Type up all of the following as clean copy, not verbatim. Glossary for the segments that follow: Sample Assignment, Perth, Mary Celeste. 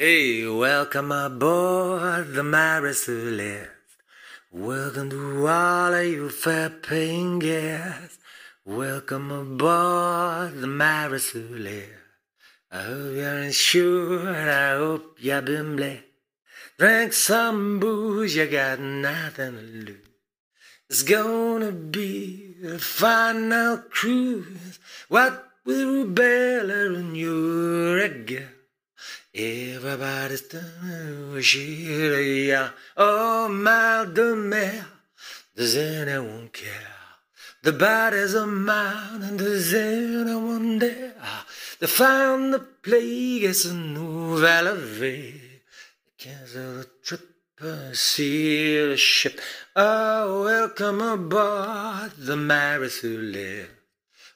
Hey, welcome aboard the Mary Celeste. Welcome to all of you fair-paying guests. Welcome aboard the Mary Celeste. I hope you're insured, I hope you've been blessed. Drink some booze, you got nothing to lose. It's gonna be a final cruise. What with Bella and your again? Everybody's turning, cheerio. Oh, mal de mer, does anyone care? The bodies of mine, and does anyone dare? They found the plague, it's a nouvelle vie. They cancel the trip and seal the ship. Oh, welcome aboard the Mary Celeste.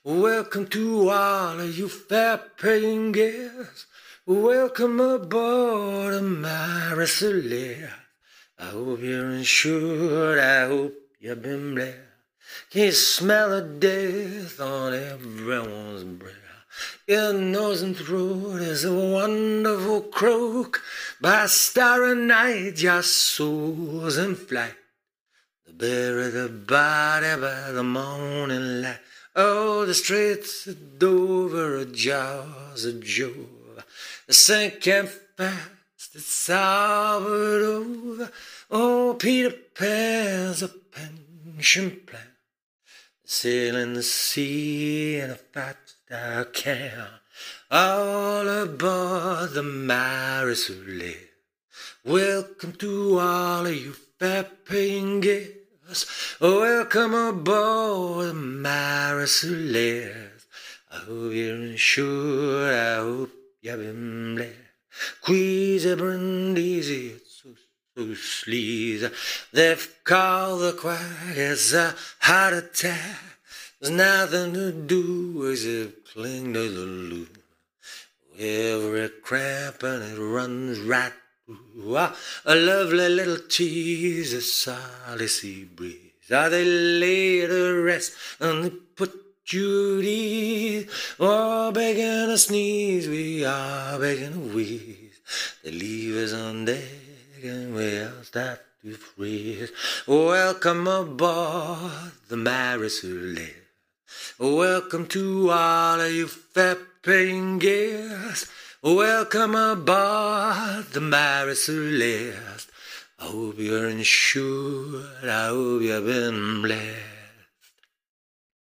Welcome to all of you fair-paying guests. Welcome aboard the Mary Celeste. I hope you're insured, I hope you've been blessed. Can you smell the death on everyone's breath? Your nose and throat is a wonderful croak. By starry night, your soul's in flight. They bury the body by the morning light. Oh, the streets of Dover are jaws of joy. The sinking fast, it's all but over. Oh, Peter Pan's a pension plan. Sailing the sea in a five-star can. All aboard the Mary Celeste. Welcome to all of you fair-paying guests. Welcome aboard the Mary Celeste. I hope you're insured, I hope you've been blessed. Queasy, Brindisi, it's so sleazy. They've called the quack, it's a heart attack. There's nothing to do except cling to the loop. Every cramp and it runs right through. A lovely little tease, a solid sea breeze. They lay to rest and they put Judy, oh, begging to sneeze, we are begging to wheeze. They leave us on deck and we all start to freeze. Welcome aboard the Mary Celeste. Welcome to all of you fair-paying guests. Welcome aboard the Mary Celeste. I hope you're insured, I hope you've been blessed.